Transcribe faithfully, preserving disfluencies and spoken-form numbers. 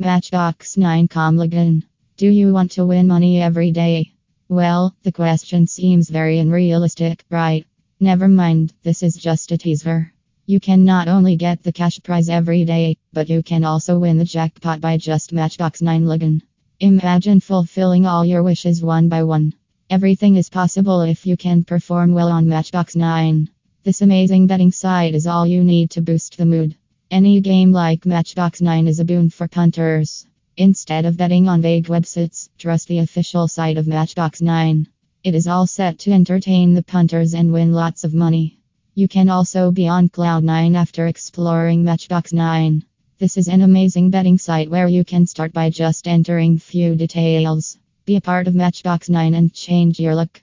Matchbox nine dot com login. Do you want to win money every day? Well, the question seems very unrealistic, right? Never mind, this is just a teaser. You can not only get the cash prize every day, but you can also win the jackpot by just Matchbox nine login. Imagine fulfilling all your wishes one by one. Everything is possible if you can perform well on Matchbox nine. This amazing betting site is all you need to boost the mood. Any game like Matchbox nine is a boon for punters. Instead of betting on vague websites, trust the official site of Matchbox nine. It is all set to entertain the punters and win lots of money. You can also be on cloud nine after exploring Matchbox nine. This is an amazing betting site where you can start by just entering few details. Be a part of Matchbox nine and change your luck.